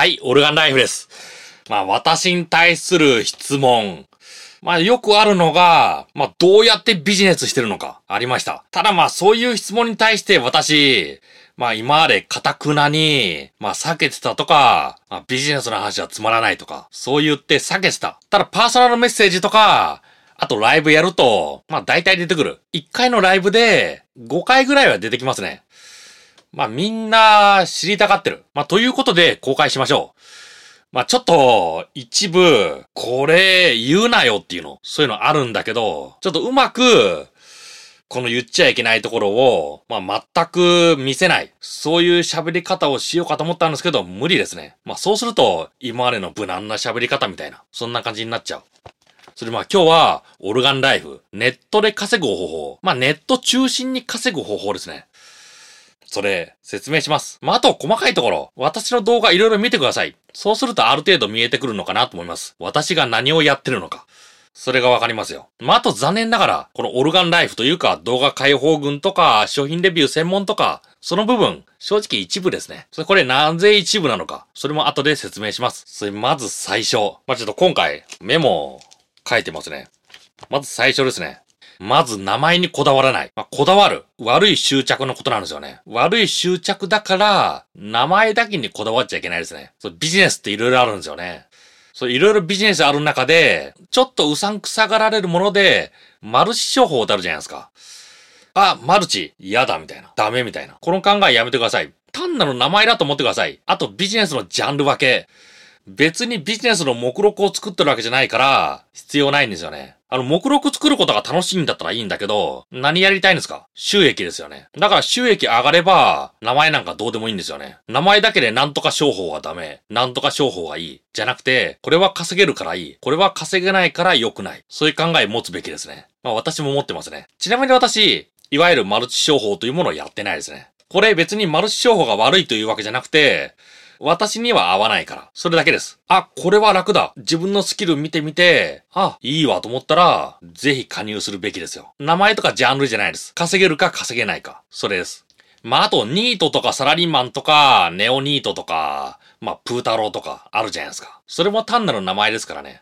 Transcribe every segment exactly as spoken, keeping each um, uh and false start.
はい、オルガンライフです。まあ、私に対する質問。まあ、よくあるのが、まあ、どうやってビジネスしてるのか、ありました。ただまあ、そういう質問に対して私、まあ、今まで堅くなに、まあ、避けてたとか、まあ、ビジネスの話はつまらないとか、そう言って避けてた。ただ、パーソナルメッセージとか、あとライブやると、まあ、大体出てくる。いっかいのライブで、ごかいぐらいは出てきますね。まあ、みんな知りたがってる。まあ、ということで公開しましょう。まあ、ちょっと一部これ言うなよっていうの、そういうのあるんだけど、ちょっとうまくこの言っちゃいけないところを、まあ、全く見せない、そういう喋り方をしようかと思ったんですけど、無理ですね。まあ、そうすると今までの無難な喋り方みたいな、そんな感じになっちゃう。それまあ今日はオルガンライフ、ネットで稼ぐ方法、まあ、ネット中心に稼ぐ方法ですね。それ、説明します。まあ、あと、細かいところ。私の動画いろいろ見てください。そうするとある程度見えてくるのかなと思います。私が何をやってるのか。それがわかりますよ。まあ、あと残念ながら、このオルガンライフというか、動画解放群とか、商品レビュー専門とか、その部分、正直一部ですね。それこれなぜ一部なのか。それも後で説明します。それ、まず最初。まあ、ちょっと今回、メモを書いてますね。まず最初ですね。まず名前にこだわらない。まあ、こだわる。悪い執着のことなんですよね。悪い執着だから、名前だけにこだわっちゃいけないですね。そう、ビジネスっていろいろあるんですよね。そう、いろいろビジネスある中で、ちょっとうさんくさがられるもので、マルチ商法ってあるじゃないですか。あ、マルチ、嫌だみたいな。ダメみたいな。この考えやめてください。単なる名前だと思ってください。あとビジネスのジャンル分け。別にビジネスの目録を作ってるわけじゃないから、必要ないんですよね。あの、目録作ることが楽しいんだったらいいんだけど、何やりたいんですか？収益ですよね。だから収益上がれば、名前なんかどうでもいいんですよね。名前だけでなんとか商法はダメ。なんとか商法がいい。じゃなくて、これは稼げるからいい。これは稼げないから良くない。そういう考え持つべきですね。まあ私も持ってますね。ちなみに私、いわゆるマルチ商法というものをやってないですね。これ別にマルチ商法が悪いというわけじゃなくて、私には合わないから。それだけです。あ、これは楽だ。自分のスキル見てみて、あ、いいわと思ったら、ぜひ加入するべきですよ。名前とかジャンルじゃないです。稼げるか稼げないか。それです。まあ、あと、ニートとかサラリーマンとか、ネオニートとか、まあ、プー太郎とか、あるじゃないですか。それも単なる名前ですからね。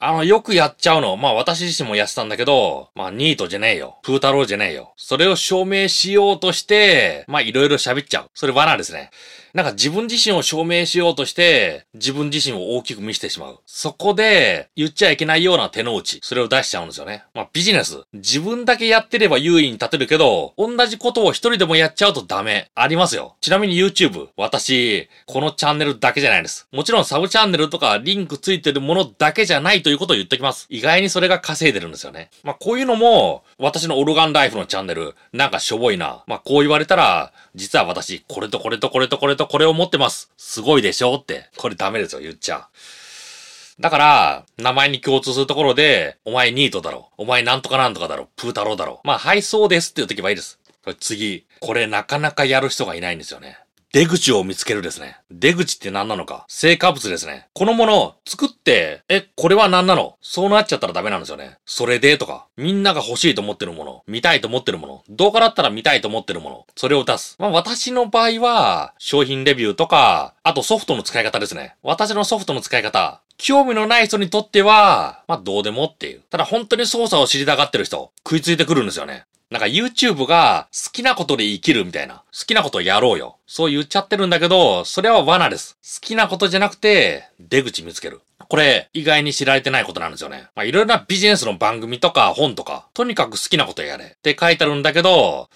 あの、よくやっちゃうの。まあ、私自身もやってたんだけど、まあ、ニートじゃねえよ。プー太郎じゃねえよ。それを証明しようとして、まあ、いろいろ喋っちゃう。それ罠ですね。なんか自分自身を証明しようとして、自分自身を大きく見せてしまう。そこで、言っちゃいけないような手の内。それを出しちゃうんですよね。まあビジネス。自分だけやってれば優位に立てるけど、同じことを一人でもやっちゃうとダメ。ありますよ。ちなみに YouTube。私、このチャンネルだけじゃないです。もちろんサブチャンネルとかリンクついてるものだけじゃないということを言っておきます。意外にそれが稼いでるんですよね。まあこういうのも、私のオルガンライフのチャンネル、なんかしょぼいな。まあこう言われたら、実は私、これとこれとこれとこれとこれを持ってます。すごいでしょって。これダメですよ、言っちゃう。だから、名前に共通するところで、お前ニートだろ。お前なんとかなんとかだろ。プー太郎だろ。まあ、はい、そうですって言っておけばいいです。次。これなかなかやる人がいないんですよね。出口を見つけるですね。出口って何なのか。成果物ですね。このものを作って、え、これは何なの？そうなっちゃったらダメなんですよね。それでとか、みんなが欲しいと思ってるもの、見たいと思ってるもの、動画だったら見たいと思ってるもの、それを出す。まあ私の場合は、商品レビューとか、あとソフトの使い方ですね。私のソフトの使い方。興味のない人にとっては、まあどうでもっていう。ただ本当に操作を知りたがってる人、食いついてくるんですよね。なんか YouTube が好きなことで生きるみたいな。好きなことをやろうよ。そう言っちゃってるんだけど、それは罠です。好きなことじゃなくて、出口見つける。これ、意外に知られてないことなんですよね。まあ、いろいろなビジネスの番組とか本とか、とにかく好きなことやれって書いてあるんだけど、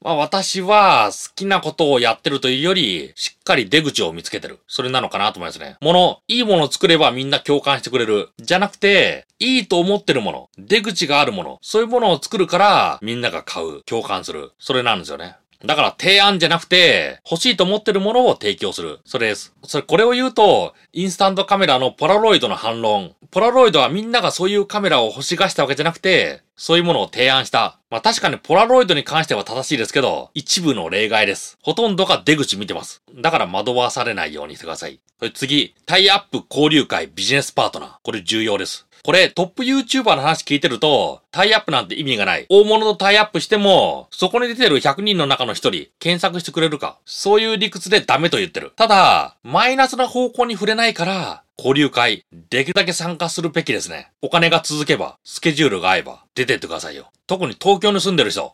まあ私は好きなことをやってるというより、しっかり出口を見つけてる。それなのかなと思いますね。もの、いいものを作ればみんな共感してくれる。じゃなくて、いいと思ってるもの、出口があるもの、そういうものを作るから、みんなが買う、共感する。それなんですよね。だから提案じゃなくて、欲しいと思ってるものを提供する。それです。それ、これを言うと、インスタントカメラのポラロイドの反論。ポラロイドはみんながそういうカメラを欲しがしたわけじゃなくて、そういうものを提案した。まあ確かにポラロイドに関しては正しいですけど、一部の例外です。ほとんどが出口見てます。だから惑わされないようにしてください。それ次、タイアップ交流会ビジネスパートナー。これ重要です。これトップ YouTuber の話聞いてると、タイアップなんて意味がない。大物とタイアップしても、そこに出てるひゃくにんの中のひとり、検索してくれるか。そういう理屈でダメと言ってる。ただ、マイナスな方向に触れないから、交流会、できるだけ参加するべきですね。お金が続けば、スケジュールが合えば、出てってくださいよ。特に東京に住んでる人。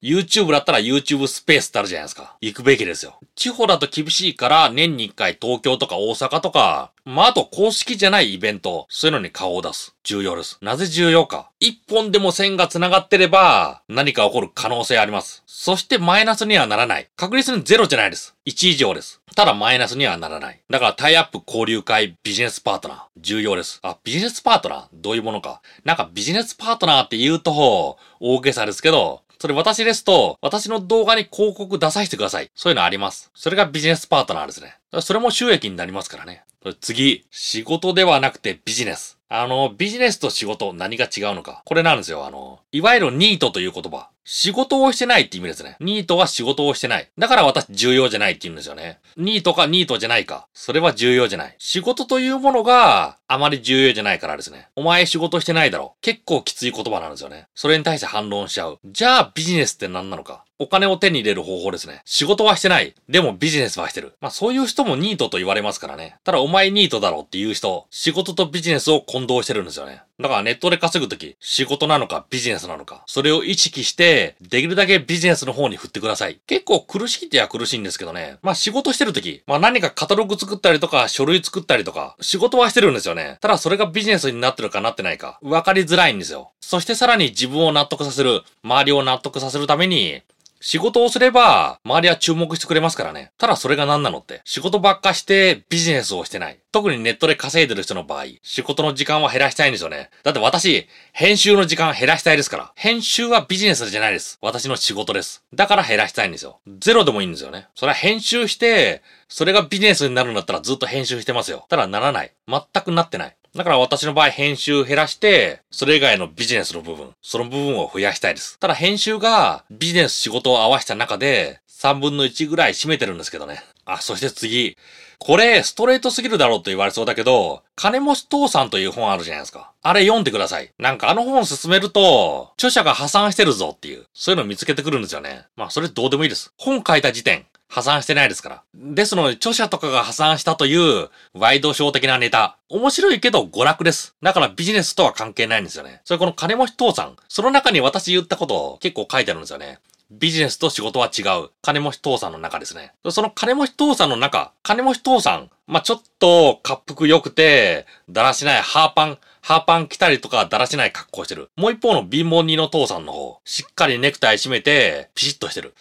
YouTube だったら YouTube スペースってあるじゃないですか。行くべきですよ。地方だと厳しいから年にいっかい東京とか大阪とか、まああと公式じゃないイベント、そういうのに顔を出す。重要です。なぜ重要か。一本でも線が繋がってれば何か起こる可能性あります。そしてマイナスにはならない。確率にゼロじゃないです。いち以上です。ただマイナスにはならない。だからタイアップ交流会ビジネスパートナー。重要です。あ、ビジネスパートナーどういうものか。なんかビジネスパートナーって言うと大げさですけど、それ私ですと、私の動画に広告出させてください。そういうのあります。それがビジネスパートナーですね。それも収益になりますからね。次、仕事ではなくてビジネス。あの、ビジネスと仕事何が違うのか。これなんですよ。あの、いわゆるニートという言葉。仕事をしてないって意味ですね。ニートは仕事をしてない。だから私重要じゃないって言うんですよね。ニートかニートじゃないか。それは重要じゃない。仕事というものがあまり重要じゃないからですね。お前仕事してないだろ。結構きつい言葉なんですよね。それに対して反論しちゃう。じゃあビジネスって何なのか。お金を手に入れる方法ですね。仕事はしてない。でもビジネスはしてる。まあそういう人もニートと言われますからね。ただお前ニートだろっていう人、仕事とビジネスを混同してるんですよね。だからネットで稼ぐとき、仕事なのかビジネスなのか、それを意識して、できるだけビジネスの方に振ってください。結構苦しいっては苦しいんですけどね。まあ仕事してるとき、まあ何かカタログ作ったりとか、書類作ったりとか、仕事はしてるんですよね。ただそれがビジネスになってるかなってないか、わかりづらいんですよ。そしてさらに自分を納得させる、周りを納得させるために、仕事をすれば、周りは注目してくれますからね。ただそれが何なのって。仕事ばっかしてビジネスをしてない。特にネットで稼いでる人の場合、仕事の時間は減らしたいんですよね。だって私、編集の時間減らしたいですから。編集はビジネスじゃないです。私の仕事です。だから減らしたいんですよ。ゼロでもいいんですよね。それは編集して、それがビジネスになるんだったらずっと編集してますよ。ただならない。全くなってない。だから私の場合編集減らして、それ以外のビジネスの部分、その部分を増やしたいです。ただ編集がビジネス仕事を合わせた中で、さんぶんのいちぐらい占めてるんですけどね。あ、そして次。これ、ストレートすぎるだろうと言われそうだけど、金持ち父さんという本あるじゃないですか。あれ読んでください。なんかあの本を進めると、著者が破産してるぞっていう、そういうのを見つけてくるんですよね。まあそれどうでもいいです。本書いた時点。破産してないですから。ですので、著者とかが破産したという、ワイドショー的なネタ。面白いけど娯楽です。だからビジネスとは関係ないんですよね。それこの金持ち父さん。その中に私言ったことを結構書いてあるんですよね。ビジネスと仕事は違う。金持ち父さんの中ですね。その金持ち父さんの中、金持ち父さん。まあ、ちょっと、恰幅良くて、だらしないハーパン、ハーパン着たりとかだらしない格好してる。もう一方の貧乏人の父さんの方、しっかりネクタイ締めて、ピシッとしてる。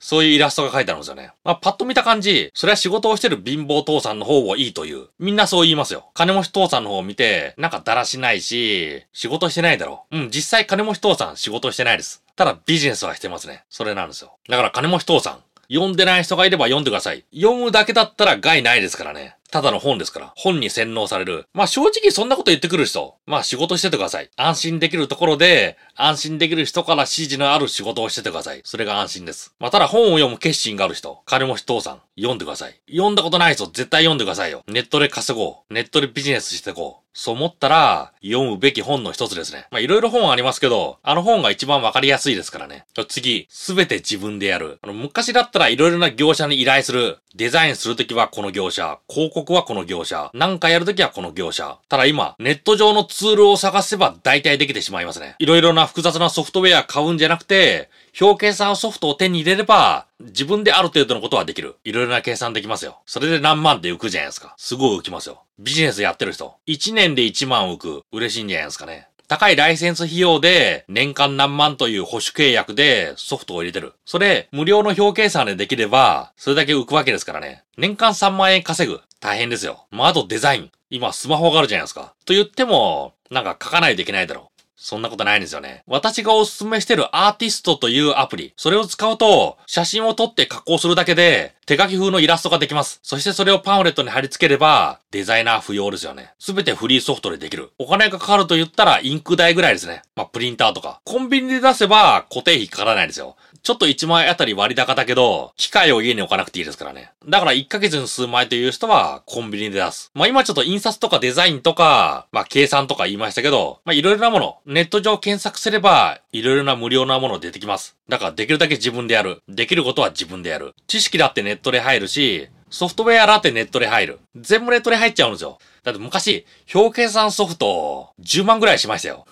そういうイラストが書いてあるんですよね。まあ、パッと見た感じ、それは仕事をしてる貧乏父さんの方をいいという。みんなそう言いますよ。金持ち父さんの方を見て、なんかだらしないし、仕事してないだろう。うん、実際金持ち父さん仕事してないです。ただビジネスはしてますね。それなんですよ。だから金持ち父さん。読んでない人がいれば読んでください。読むだけだったら害ないですからね。ただの本ですから。本に洗脳される。まあ正直そんなこと言ってくる人。まあ仕事しててください。安心できるところで、安心できる人から指示のある仕事をしててください。それが安心です。まあただ本を読む決心がある人。金持ち父さん。読んでください。読んだことない人絶対読んでくださいよ。ネットで稼ごう。ネットでビジネスしてこう。そう思ったら、読むべき本の一つですね。まあいろいろ本ありますけど、あの本が一番わかりやすいですからね。次、すべて自分でやる。あの昔だったらいろいろな業者に依頼する。デザインするときはこの業者。広告広告はこの業者。なんかやるときはこの業者。ただ今、ネット上のツールを探せば大体できてしまいますね。いろいろな複雑なソフトウェア買うんじゃなくて、表計算ソフトを手に入れれば、自分である程度のことはできる。いろいろな計算できますよ。それで何万って浮くじゃないですか。すごい浮きますよ。ビジネスやってる人。いちねんでいちまん浮く。嬉しいんじゃないですかね。高いライセンス費用で年間何万という保守契約でソフトを入れてる。それ、無料の表計算でできれば、それだけ浮くわけですからね。年間さんまんえん稼ぐ。大変ですよ。まあ、あとデザイン。今スマホがあるじゃないですか。と言っても、なんか書かないといけないだろう。そんなことないんですよね。私がおすすめしてるアーティストというアプリ。それを使うと、写真を撮って加工するだけで、手書き風のイラストができます。そしてそれをパンフレットに貼り付ければ、デザイナー不要ですよね。すべてフリーソフトでできる。お金がかかると言ったらインク代ぐらいですね。まあ、プリンターとか。コンビニで出せば固定費かからないですよ。ちょっといちまんえんあたり割高だけど、機械を家に置かなくていいですからね。だからいっかげつに数万円という人はコンビニで出す。まあ今ちょっと印刷とかデザインとか、まあ計算とか言いましたけど、まあいろいろなもの、ネット上検索すれば、いろいろな無料なもの出てきます。だからできるだけ自分でやる。できることは自分でやる。知識だってネットで入るし、ソフトウェアだってネットで入る。全部ネットで入っちゃうんですよ。だって昔、表計算ソフトじゅうまんぐらいしましたよ。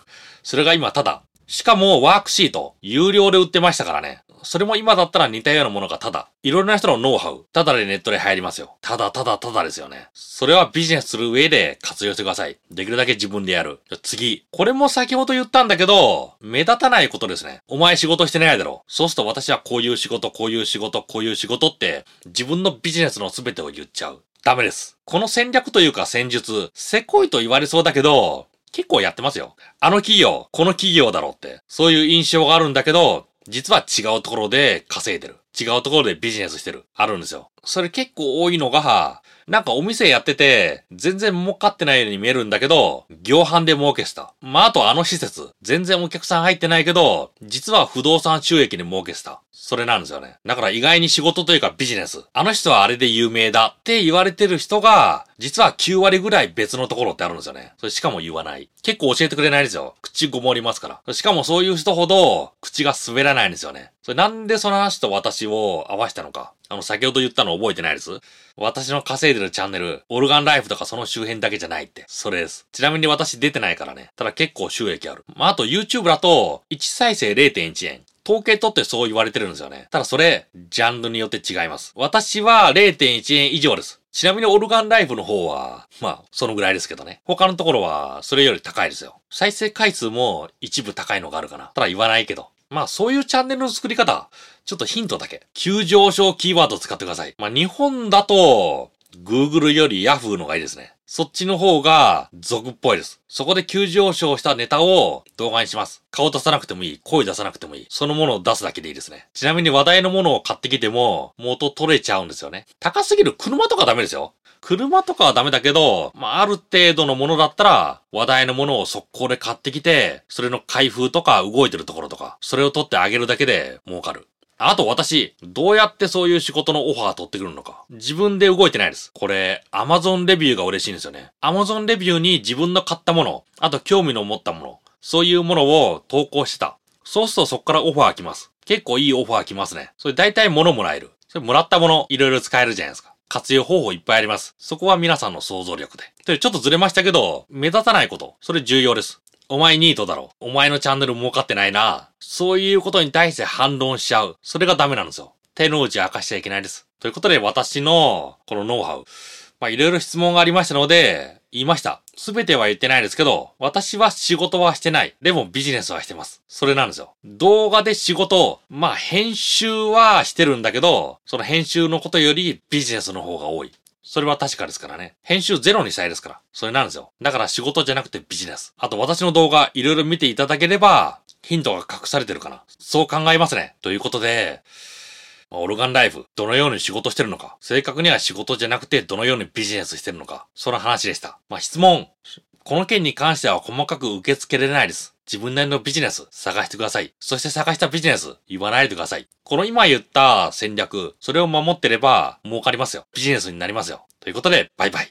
それが今ただ。しかもワークシート、有料で売ってましたからね。それも今だったら似たようなものがただ。いろいろな人のノウハウ、ただでネットで入りますよ。ただただただですよね。それはビジネスする上で活用してください。できるだけ自分でやる。じゃ次。これも先ほど言ったんだけど、目立たないことですね。お前仕事してないだろ。そうすると私はこういう仕事、こういう仕事、こういう仕事って、自分のビジネスの全てを言っちゃう。ダメです。この戦略というか戦術、せこいと言われそうだけど、結構やってますよ。あの企業、この企業だろうって。そういう印象があるんだけど、実は違うところで稼いでる。違うところでビジネスしてる。あるんですよ。それ結構多いのが、なんかお店やってて、全然儲かってないように見えるんだけど、業販で儲けした。まあ、あとあの施設、全然お客さん入ってないけど、実は不動産収益に儲けした。それなんですよね。だから意外に仕事というかビジネス。あの人はあれで有名だって言われてる人が、実はきゅうわりぐらい別のところってあるんですよね。それしかも言わない。結構教えてくれないですよ。口ごもりますから。しかもそういう人ほど、口が滑らないんですよね。それなんでその話と私を合わせたのか。あの、先ほど言ったの覚えてないです。私の稼いでるチャンネル、オルガンライフとかその周辺だけじゃないって。それです。ちなみに私出てないからね。ただ結構収益ある。まあ、あと YouTube だと、いちさいせい れいてんいちえん。統計取ってそう言われてるんですよね。ただそれ、ジャンルによって違います。私は れいてんいちえん以上です。ちなみにオルガンライフの方は、まあ、そのぐらいですけどね。他のところは、それより高いですよ。再生回数も一部高いのがあるかな。ただ言わないけど。まあそういうチャンネルの作り方、ちょっとヒントだけ。急上昇キーワードを使ってください。まあ日本だと、Google より Yahoo の方がいいですね。そっちの方が俗っぽいです。そこで急上昇したネタを動画にします。顔出さなくてもいい。声出さなくてもいい。そのものを出すだけでいいですね。ちなみに話題のものを買ってきても元取れちゃうんですよね。高すぎる車とかダメですよ。車とかはダメだけど、まあ、ある程度のものだったら、話題のものを速攻で買ってきて、それの開封とか動いてるところとか、それを取ってあげるだけで儲かる。あと私、どうやってそういう仕事のオファー取ってくるのか。自分で動いてないです。これ、Amazon レビューが嬉しいんですよね。Amazon レビューに自分の買ったもの、あと興味の持ったもの、そういうものを投稿してた。そうするとそこからオファー来ます。結構いいオファー来ますね。それ大体物もらえる。それもらったもの、いろいろ使えるじゃないですか。活用方法いっぱいあります。そこは皆さんの想像力で。で、ちょっとずれましたけど、目立たないこと。それ重要です。お前ニートだろ。お前のチャンネル儲かってないな。そういうことに対して反論しちゃう。それがダメなんですよ。手の内明かしちゃいけないです。ということで私の、このノウハウ。まあ、いろいろ質問がありましたので、言いました。すべては言ってないですけど、私は仕事はしてない。でもビジネスはしてます。それなんですよ。動画で仕事を、まあ編集はしてるんだけど、その編集のことよりビジネスの方が多い。それは確かですからね。編集ゼロにしたいですから。それなんですよ。だから仕事じゃなくてビジネス。あと私の動画、いろいろ見ていただければ、ヒントが隠されてるかな。そう考えますね。ということで、オルガンライフ、どのように仕事してるのか。正確には仕事じゃなくて、どのようにビジネスしてるのか。その話でした。まあ、質問。この件に関しては細かく受け付けられないです。自分なりのビジネス、探してください。そして探したビジネス、言わないでください。この今言った戦略、それを守ってれば、儲かりますよ。ビジネスになりますよ。ということで、バイバイ。